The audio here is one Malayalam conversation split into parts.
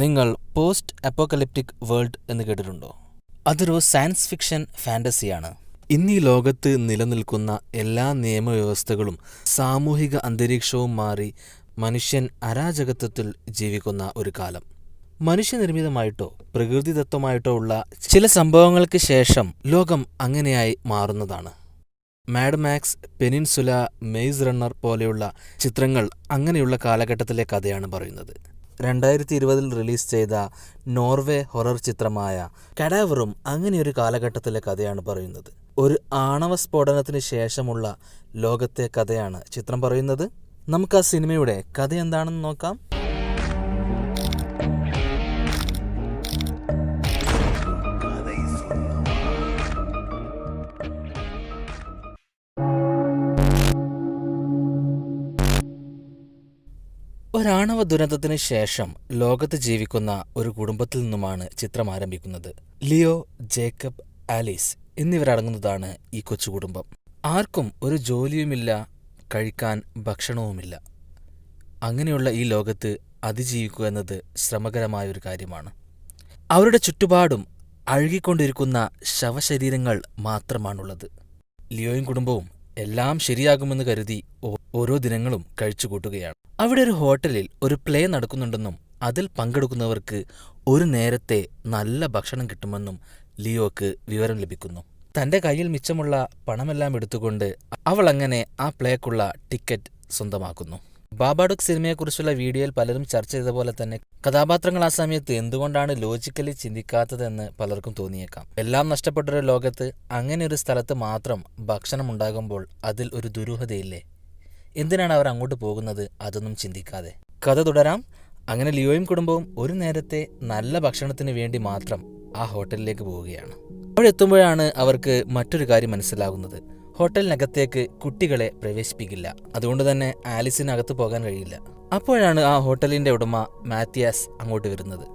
നിങ്ങൾ പോസ്റ്റ് അപ്പോക്കലിപ്റ്റിക് വേൾഡ് എന്ന് കേട്ടിട്ടുണ്ടോ? അതൊരു സയൻസ് ഫിക്ഷൻ ഫാൻറ്റസിയാണ്. ഇന്നീ ലോകത്ത് നിലനിൽക്കുന്ന എല്ലാ നിയമവ്യവസ്ഥകളും സാമൂഹിക അന്തരീക്ഷവും മാറി മനുഷ്യൻ അരാജകത്വത്തിൽ ജീവിക്കുന്ന ഒരു കാലം. മനുഷ്യനിർമ്മിതമായിട്ടോ പ്രകൃതിദത്തമായിട്ടോ ഉള്ള ചില സംഭവങ്ങൾക്ക് ശേഷം ലോകം അങ്ങനെയായി മാറുന്നതാണ്. Mad Max, Peninsula, Maze Runner പോലെയുള്ള ചിത്രങ്ങൾ അങ്ങനെയുള്ള കാലഘട്ടത്തിലെ കഥയാണ് പറയുന്നത്. 2020 റിലീസ് ചെയ്ത നോർവേ ഹൊറർ ചിത്രമായ കഡാവറും അങ്ങനെയൊരു കാലഘട്ടത്തിലെ കഥയാണ് പറയുന്നത്. ഒരു ആണവ സ്ഫോടനത്തിന് ശേഷമുള്ള ലോകത്തെ കഥയാണ് ചിത്രം പറയുന്നത്. നമുക്ക് ആ സിനിമയുടെ കഥ എന്താണെന്ന് നോക്കാം. ഒരാണവ ദുരന്തത്തിന് ശേഷം ലോകത്ത് ജീവിക്കുന്ന ഒരു കുടുംബത്തിൽ നിന്നുമാണ് ചിത്രം ആരംഭിക്കുന്നത്. ലിയോ, ജേക്കബ്, ആലീസ് എന്നിവരടങ്ങുന്നതാണ് ഈ കൊച്ചു കുടുംബം. ആർക്കും ഒരു ജോലിയുമില്ല, കഴിക്കാൻ ഭക്ഷണവുമില്ല. അങ്ങനെയുള്ള ഈ ലോകത്ത് അതിജീവിക്കുക എന്നത് ശ്രമകരമായൊരു കാര്യമാണ്. അവരുടെ ചുറ്റുപാടും അഴുകിക്കൊണ്ടിരിക്കുന്ന ശവശരീരങ്ങൾ മാത്രമാണുള്ളത്. ലിയോയും കുടുംബവും എല്ലാം ശരിയാകുമെന്ന് കരുതി ഓരോ ദിനങ്ങളും കഴിച്ചുകൂട്ടുകയാണ്. അവിടെ ഒരു ഹോട്ടലിൽ ഒരു പ്ലേ നടക്കുന്നുണ്ടെന്നും അതിൽ പങ്കെടുക്കുന്നവർക്ക് ഒരു നേരത്തെ നല്ല ഭക്ഷണം കിട്ടുമെന്നും ലിയോക്ക് വിവരം ലഭിക്കുന്നു. തൻ്റെ കയ്യിൽ മിച്ചമുള്ള പണമെല്ലാം എടുത്തുകൊണ്ട് അവൾ അങ്ങനെ ആ പ്ലേക്കുള്ള ടിക്കറ്റ് സ്വന്തമാക്കുന്നു. ബാബാഡുക് സിനിമയെക്കുറിച്ചുള്ള വീഡിയോയിൽ പലരും ചർച്ച ചെയ്ത പോലെ തന്നെ കഥാപാത്രങ്ങൾ ആ സമയത്ത് എന്തുകൊണ്ടാണ് ലോജിക്കലി ചിന്തിക്കാത്തതെന്ന് പലർക്കും തോന്നിയേക്കാം. എല്ലാം നഷ്ടപ്പെട്ടൊരു ലോകത്ത് അങ്ങനെ ഒരു സ്ഥലത്ത് മാത്രം ഭക്ഷണം ഉണ്ടാകുമ്പോൾ അതിൽ ഒരു ദുരൂഹതയില്ലേ? എന്തിനാണ് അവർ അങ്ങോട്ട് പോകുന്നത്? അതൊന്നും ചിന്തിക്കാതെ കഥ തുടരാം. അങ്ങനെ ലിയോയും കുടുംബവും ഒരു നേരത്തെ നല്ല ഭക്ഷണത്തിന് വേണ്ടി മാത്രം ആ ഹോട്ടലിലേക്ക് പോവുകയാണ്. അവിടെ എത്തുമ്പോഴാണ് അവർക്ക് മറ്റൊരു കാര്യം മനസ്സിലാകുന്നത്. ഹോട്ടലിനകത്തേക്ക് കുട്ടികളെ പ്രവേശിപ്പിക്കില്ല. അതുകൊണ്ട് തന്നെ ആലിസിനകത്ത് പോകാൻ കഴിയില്ല. അപ്പോഴാണ് ആ ഹോട്ടലിൻ്റെ ഉടമ മാത്യാസ് അങ്ങോട്ട് വരുന്നത്.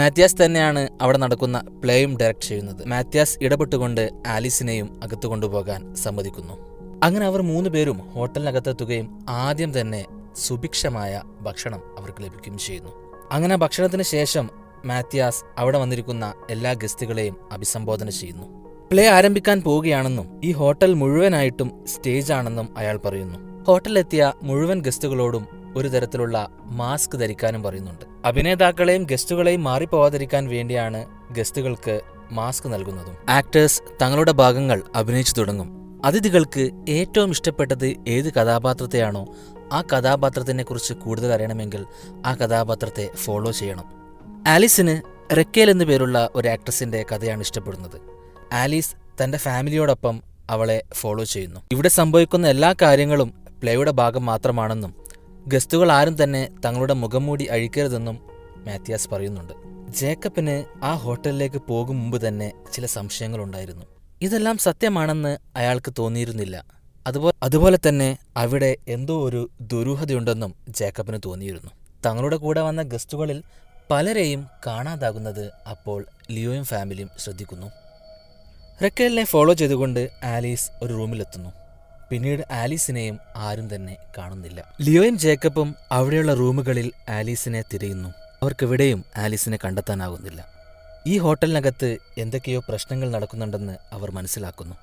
മാത്യാസ് തന്നെയാണ് അവിടെ നടക്കുന്ന പ്ലേയും ഡയറക്റ്റ് ചെയ്യുന്നത്. മാത്യാസ് ഇടപെട്ടുകൊണ്ട് ആലിസിനെയും അകത്ത് കൊണ്ടുപോകാൻ സമ്മതിക്കുന്നു. അങ്ങനെ അവർ 3 പേരും ഹോട്ടലിനകത്തെത്തുകയും ആദ്യം തന്നെ സുഭിക്ഷമായ ഭക്ഷണം അവർക്ക് ലഭിക്കുകയും ചെയ്യുന്നു. അങ്ങനെ ഭക്ഷണത്തിന് ശേഷം മാത്യാസ് അവിടെ വന്നിരിക്കുന്ന എല്ലാ ഗസ്റ്റുകളെയും അഭിസംബോധന ചെയ്യുന്നു. പ്ലേ ആരംഭിക്കാൻ പോവുകയാണെന്നും ഈ ഹോട്ടൽ മുഴുവനായിട്ടും സ്റ്റേജാണെന്നും അയാൾ പറയുന്നു. ഹോട്ടലിലെത്തിയ മുഴുവൻ ഗസ്റ്റുകളോടും ഒരു തരത്തിലുള്ള മാസ്ക് ധരിക്കാനും പറയുന്നുണ്ട്. അഭിനേതാക്കളെയും ഗസ്റ്റുകളെയും മാറിപ്പോവാതിരിക്കാൻ വേണ്ടിയാണ് ഗസ്റ്റുകൾക്ക് മാസ്ക് നൽകുന്നതും. ആക്ടേഴ്സ് തങ്ങളുടെ ഭാഗങ്ങൾ അഭിനയിച്ചു തുടങ്ങും. അതിഥികൾക്ക് ഏറ്റവും ഇഷ്ടപ്പെട്ടത് ഏത് കഥാപാത്രത്തെയാണോ ആ കഥാപാത്രത്തിനെക്കുറിച്ച് കൂടുതൽ അറിയണമെങ്കിൽ ആ കഥാപാത്രത്തെ ഫോളോ ചെയ്യണം. ആലീസിന് റെക്കേൽ എന്നു പേരുള്ള ഒരു ആക്ട്രസിൻ്റെ കഥയാണ് ഇഷ്ടപ്പെടുന്നത്. ആലീസ് തൻ്റെ ഫാമിലിയോടൊപ്പം അവളെ ഫോളോ ചെയ്യുന്നു. ഇവിടെ സംഭവിക്കുന്ന എല്ലാ കാര്യങ്ങളും പ്ലേയുടെ ഭാഗം മാത്രമാണെന്നും ഗസ്റ്റുകൾ ആരും തന്നെ തങ്ങളുടെ മുഖം മൂടി അഴിക്കരുതെന്നും മാത്യാസ് പറയുന്നുണ്ട്. ജേക്കബിന് ആ ഹോട്ടലിലേക്ക് പോകും മുമ്പ് തന്നെ ചില സംശയങ്ങളുണ്ടായിരുന്നു. ഇതെല്ലാം സത്യമാണെന്ന് അയാൾക്ക് തോന്നിയിരുന്നില്ല. അതുപോലെ തന്നെ അവിടെ എന്തോ ഒരു ദുരൂഹതയുണ്ടെന്നും ജേക്കബിന് തോന്നിയിരുന്നു. തങ്ങളുടെ കൂടെ വന്ന ഗസ്റ്റുകളിൽ പലരെയും കാണാതാകുന്നത് അപ്പോൾ ലിയോയും ഫാമിലിയും ശ്രദ്ധിക്കുന്നു. റെക്കേലിനെ ഫോളോ ചെയ്തുകൊണ്ട് ആലീസ് ഒരു റൂമിലെത്തുന്നു. പിന്നീട് ആലീസിനെയും ആരും തന്നെ കാണുന്നില്ല. ലിയോയും ജേക്കബും അവിടെയുള്ള റൂമുകളിൽ ആലീസിനെ തിരയുന്നു. അവർക്കെവിടെയും ആലീസിനെ കണ്ടെത്താനാകുന്നില്ല. ഈ ഹോട്ടലിനകത്ത് എന്തൊക്കെയോ പ്രശ്നങ്ങൾ നടക്കുന്നുണ്ടെന്ന് അവർ മനസ്സിലാക്കുന്നു.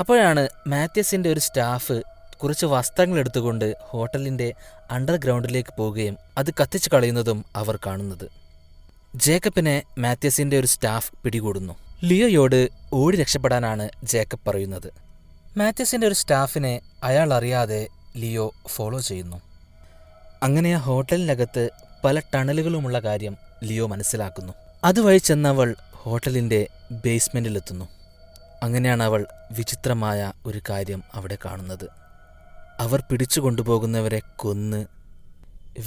അപ്പോഴാണ് മാത്യാസിൻ്റെ ഒരു സ്റ്റാഫ് കുറച്ച് വസ്ത്രങ്ങൾ എടുത്തുകൊണ്ട് ഹോട്ടലിൻ്റെ അണ്ടർഗ്രൗണ്ടിലേക്ക് പോവുകയും അത് കത്തിച്ച് കളയുന്നതും അവർ കാണുന്നത്. ജേക്കബിനെ മാത്യാസിൻ്റെ ഒരു സ്റ്റാഫ് പിടികൂടുന്നു. ലിയോയോട് ഓടി രക്ഷപ്പെടാനാണ് ജേക്കബ് പറയുന്നത്. മാത്യാസിൻ്റെ ഒരു സ്റ്റാഫിനെ അയാൾ അറിയാതെ ലിയോ ഫോളോ ചെയ്യുന്നു. അങ്ങനെ ആ ഹോട്ടലിനകത്ത് പല ടണലുകളുമുള്ള കാര്യം ലിയോ മനസ്സിലാക്കുന്നു. അതുവഴി ചെന്നവൾ ഹോട്ടലിൻ്റെ ബേസ്മെൻറ്റിലെത്തുന്നു. അങ്ങനെയാണ് അവൾ വിചിത്രമായ ഒരു കാര്യം അവിടെ കാണുന്നത്. അവർ പിടിച്ചു കൊണ്ടുപോകുന്നവരെ കൊന്ന്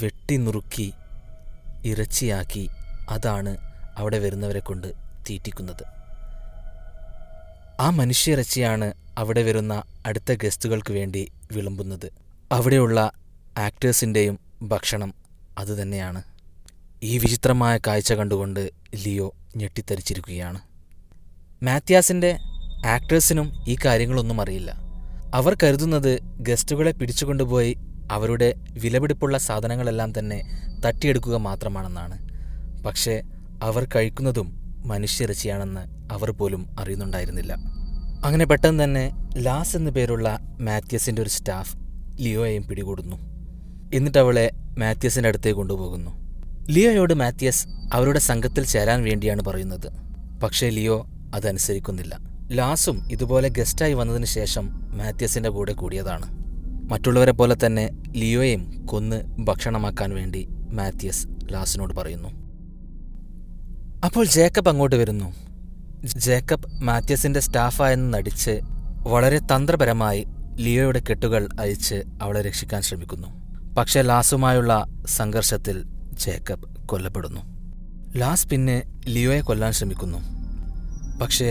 വെട്ടിനുറുക്കി ഇറച്ചിയാക്കി അതാണ് അവിടെ വരുന്നവരെ കൊണ്ട് തീറ്റിക്കുന്നത്. ആ മനുഷ്യയിറച്ചിയാണ് അവിടെ വരുന്ന അടുത്ത ഗസ്റ്റുകൾക്ക് വേണ്ടി വിളമ്പുന്നത്. അവിടെയുള്ള ആക്ടേഴ്സിൻ്റെയും ഭക്ഷണം അതുതന്നെയാണ്. ഈ വിചിത്രമായ കാഴ്ച കണ്ടുകൊണ്ട് ലിയോ ഞെട്ടിത്തരിച്ചിരിക്കുകയാണ്. മാത്യാസിൻ്റെ ആക്ടേഴ്സിനും ഈ കാര്യങ്ങളൊന്നും അറിയില്ല. അവർ കരുതുന്നത് ഗസ്റ്റുകളെ പിടിച്ചുകൊണ്ടുപോയി അവരുടെ വിലപിടിപ്പുള്ള സാധനങ്ങളെല്ലാം തന്നെ തട്ടിയെടുക്കുക മാത്രമാണെന്നാണ്. പക്ഷേ അവർ കഴിക്കുന്നതും മനുഷ്യയിറച്ചിയാണെന്ന് അവർ പോലും അറിയുന്നുണ്ടായിരുന്നില്ല. അങ്ങനെ പെട്ടെന്ന് തന്നെ ലാസ് എന്നു പേരുള്ള മാത്യാസിൻ്റെ ഒരു സ്റ്റാഫ് ലിയോയെയും പിടികൂടുന്നു. എന്നിട്ട് അവളെ മാത്യാസിൻ്റെ അടുത്തേക്ക് കൊണ്ടുപോകുന്നു. ലിയോയോട് മാത്യാസ് അവരുടെ സംഘത്തിൽ ചേരാൻ വേണ്ടിയാണ് പറയുന്നത്. പക്ഷേ ലിയോ അതനുസരിക്കുന്നില്ല. ലാസും ഇതുപോലെ ഗസ്റ്റായി വന്നതിന് ശേഷം മാത്യാസിൻ്റെ കൂടെ കൂടിയതാണ്. മറ്റുള്ളവരെ പോലെ തന്നെ ലിയോയെയും കൊന്ന് ഭക്ഷണമാക്കാൻ വേണ്ടി മാത്യാസ് ലാസിനോട് പറയുന്നു. അപ്പോൾ ജേക്കബ് അങ്ങോട്ട് വരുന്നു. ജേക്കബ് മാത്യാസിൻ്റെ സ്റ്റാഫായെന്ന് നടിച്ച് വളരെ തന്ത്രപരമായി ലിയോയുടെ കെട്ടുകൾ അഴിച്ച് അവളെ രക്ഷിക്കാൻ ശ്രമിക്കുന്നു. പക്ഷേ ലാസുമായുള്ള സംഘർഷത്തിൽ ജേക്കബ് കൊല്ലപ്പെടുന്നു. ലാസ് പിന്നെ ലിയോയെ കൊല്ലാൻ ശ്രമിക്കുന്നു. പക്ഷേ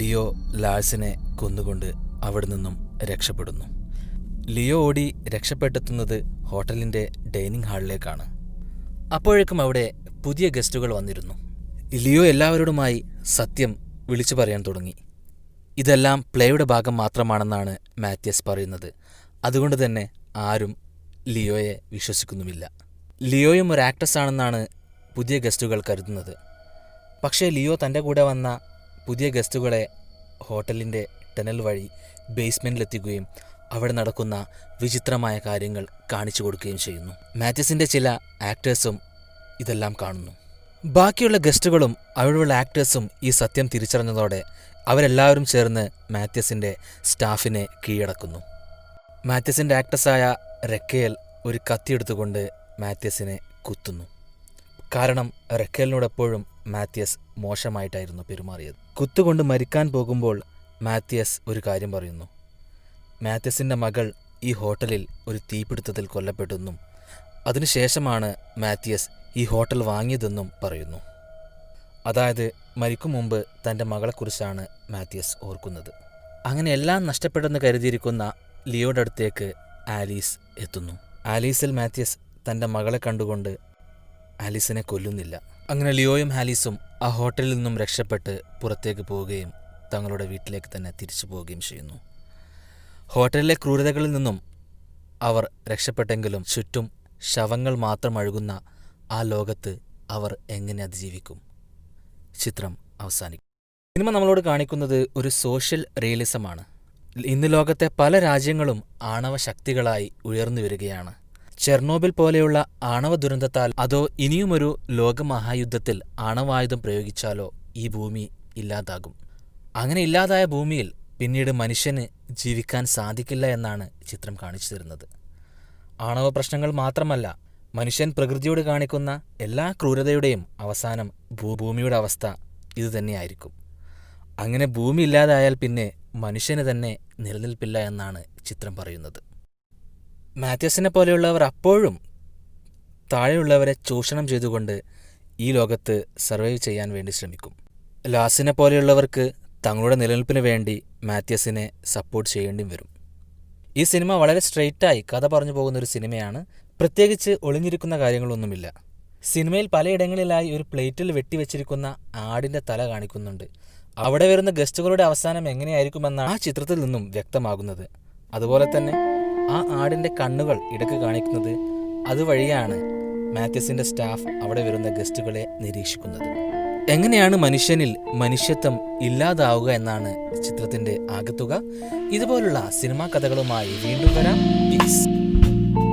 ലിയോ ലാസിനെ കൊന്നുകൊണ്ട് അവിടെ നിന്നും രക്ഷപ്പെടുന്നു. ലിയോ ഓടി രക്ഷപ്പെട്ടെത്തുന്നത് ഹോട്ടലിൻ്റെ ഡൈനിങ് ഹാളിലേക്കാണ്. അപ്പോഴേക്കും അവിടെ പുതിയ ഗസ്റ്റുകൾ വന്നിരുന്നു. ലിയോ എല്ലാവരോടുമായി സത്യം വിളിച്ചു പറയാൻ തുടങ്ങി. ഇതെല്ലാം പ്ലേയുടെ ഭാഗം മാത്രമാണെന്നാണ് മാത്യാസ് പറയുന്നത്. അതുകൊണ്ട് തന്നെ ആരും ലിയോയെ വിശ്വസിക്കുന്നുമില്ല. ലിയോയും ഒരു ആക്ട്രസ് ആണെന്നാണ് പുതിയ ഗസ്റ്റുകൾ കരുതുന്നത്. പക്ഷേ ലിയോ തൻ്റെ കൂടെ വന്ന പുതിയ ഗസ്റ്റുകളെ ഹോട്ടലിൻ്റെ ടണൽ വഴി ബേസ്മെൻറ്റിലെത്തിക്കുകയും അവിടെ നടക്കുന്ന വിചിത്രമായ കാര്യങ്ങൾ കാണിച്ചു കൊടുക്കുകയും ചെയ്യുന്നു. മാത്യാസിൻ്റെ ചില ആക്ടേഴ്സും ഇതെല്ലാം കാണുന്നു. ബാക്കിയുള്ള ഗസ്റ്റുകളും അവിടെയുള്ള ആക്ടേഴ്സും ഈ സത്യം തിരിച്ചറിഞ്ഞതോടെ അവരെല്ലാവരും ചേർന്ന് മാത്യാസിൻ്റെ സ്റ്റാഫിനെ കീഴടക്കുന്നു. മാത്യാസിൻ്റെ ആക്ട്രസ്സായ റെക്കേൽ ഒരു കത്തിയെടുത്തുകൊണ്ട് മാത്യാസിനെ കുത്തുന്നു. കാരണം റെക്കേലിനോടെപ്പോഴും മാത്യാസ് മോശമായിട്ടായിരുന്നു പെരുമാറിയത്. കുത്തുകൊണ്ട് മരിക്കാൻ പോകുമ്പോൾ മാത്യാസ് ഒരു കാര്യം പറയുന്നു. മാത്യാസിൻ്റെ മകൾ ഈ ഹോട്ടലിൽ ഒരു തീപിടുത്തത്തിൽ കൊല്ലപ്പെട്ടെന്നും അതിനുശേഷമാണ് മാത്യാസ് ഈ ഹോട്ടൽ വാങ്ങിയതെന്നും പറയുന്നു. അതായത് മരിക്കും മുമ്പ് തൻ്റെ മകളെക്കുറിച്ചാണ് മാത്യാസ് ഓർക്കുന്നത്. അങ്ങനെ എല്ലാം നഷ്ടപ്പെട്ടെന്ന് കരുതിയിരിക്കുന്ന ലിയോയുടെ അടുത്തേക്ക് ആലീസ് എത്തുന്നു. ആലീസിൽ മാത്യാസ് തൻ്റെ മകളെ കണ്ടുകൊണ്ട് ആലീസിനെ കൊല്ലുന്നില്ല. അങ്ങനെ ലിയോയും ആലീസും ആ ഹോട്ടലിൽ നിന്നും രക്ഷപ്പെട്ട് പുറത്തേക്ക് പോവുകയും തങ്ങളുടെ വീട്ടിലേക്ക് തന്നെ തിരിച്ചു പോവുകയും ചെയ്യുന്നു. ഹോട്ടലിലെ ക്രൂരതകളിൽ നിന്നും അവർ രക്ഷപ്പെട്ടെങ്കിലും ചുറ്റും ശവങ്ങൾ മാത്രം അഴുകുന്ന ആ ലോകത്ത് അവർ എങ്ങനെ അതിജീവിക്കും? ചിത്രം അവസാനിക്കും. സിനിമ നമ്മളോട് കാണിക്കുന്നത് ഒരു സോഷ്യൽ റിയലിസമാണ്. ഇന്ന് ലോകത്തെ പല രാജ്യങ്ങളും ആണവ ശക്തികളായി ഉയർന്നു വരികയാണ്. ചെർണോബിൽ പോലെയുള്ള ആണവ ദുരന്തത്താൽ അതോ ഇനിയുമൊരു ലോകമഹായുദ്ധത്തിൽ ആണവായുധം പ്രയോഗിച്ചാലോ ഈ ഭൂമി ഇല്ലാതാകും. അങ്ങനെ ഇല്ലാതായ ഭൂമിയിൽ പിന്നീട് മനുഷ്യന് ജീവിക്കാൻ സാധിക്കില്ല എന്നാണ് ചിത്രം കാണിച്ചു തരുന്നത്. ആണവ പ്രശ്നങ്ങൾ മാത്രമല്ല, മനുഷ്യൻ പ്രകൃതിയോട് കാണിക്കുന്ന എല്ലാ ക്രൂരതയുടെയും അവസാനം ഭൂമിയുടെ അവസ്ഥ ഇതുതന്നെയായിരിക്കും. അങ്ങനെ ഭൂമി ഇല്ലാതായാൽ പിന്നെ മനുഷ്യന് തന്നെ നിലനിൽപ്പില്ല എന്നാണ് ചിത്രം പറയുന്നത്. മാത്യാസിനെ പോലെയുള്ളവർ അപ്പോഴും താഴെയുള്ളവരെ ചൂഷണം ചെയ്തുകൊണ്ട് ഈ ലോകത്ത് സർവൈവ് ചെയ്യാൻ വേണ്ടി ശ്രമിക്കും. ലാസിനെ പോലെയുള്ളവർക്ക് തങ്ങളുടെ നിലനിൽപ്പിന് വേണ്ടി മാത്യാസിനെ സപ്പോർട്ട് ചെയ്യേണ്ടി വരും. ഈ സിനിമ വളരെ സ്ട്രെയിറ്റായി കഥ പറഞ്ഞു പോകുന്നൊരു സിനിമയാണ്. പ്രത്യേകിച്ച് ഒളിഞ്ഞിരിക്കുന്ന കാര്യങ്ങളൊന്നുമില്ല. സിനിമയിൽ പലയിടങ്ങളിലായി ഒരു പ്ലേറ്റിൽ വെട്ടിവെച്ചിരിക്കുന്ന ആടിൻ്റെ തല കാണിക്കുന്നുണ്ട്. അവിടെ വരുന്ന ഗസ്റ്റുകളുടെ അവസാനം എങ്ങനെയായിരിക്കുമെന്നാണ് ആ ചിത്രത്തിൽ നിന്നും വ്യക്തമാകുന്നത്. അതുപോലെ തന്നെ ആ ആടിൻ്റെ കണ്ണുകൾ ഇടയ്ക്ക് കാണിക്കുന്നത് അതുവഴിയാണ് മാത്യാസിൻ്റെ സ്റ്റാഫ് അവിടെ വരുന്ന ഗസ്റ്റുകളെ നിരീക്ഷിക്കുന്നത്. എങ്ങനെയാണ് മനുഷ്യനിൽ മനുഷ്യത്വം ഇല്ലാതാവുക എന്നാണ് ചിത്രത്തിൻ്റെ ആകത്തുക. ഇതുപോലുള്ള സിനിമാ കഥകളുമായി വീണ്ടും വരാം.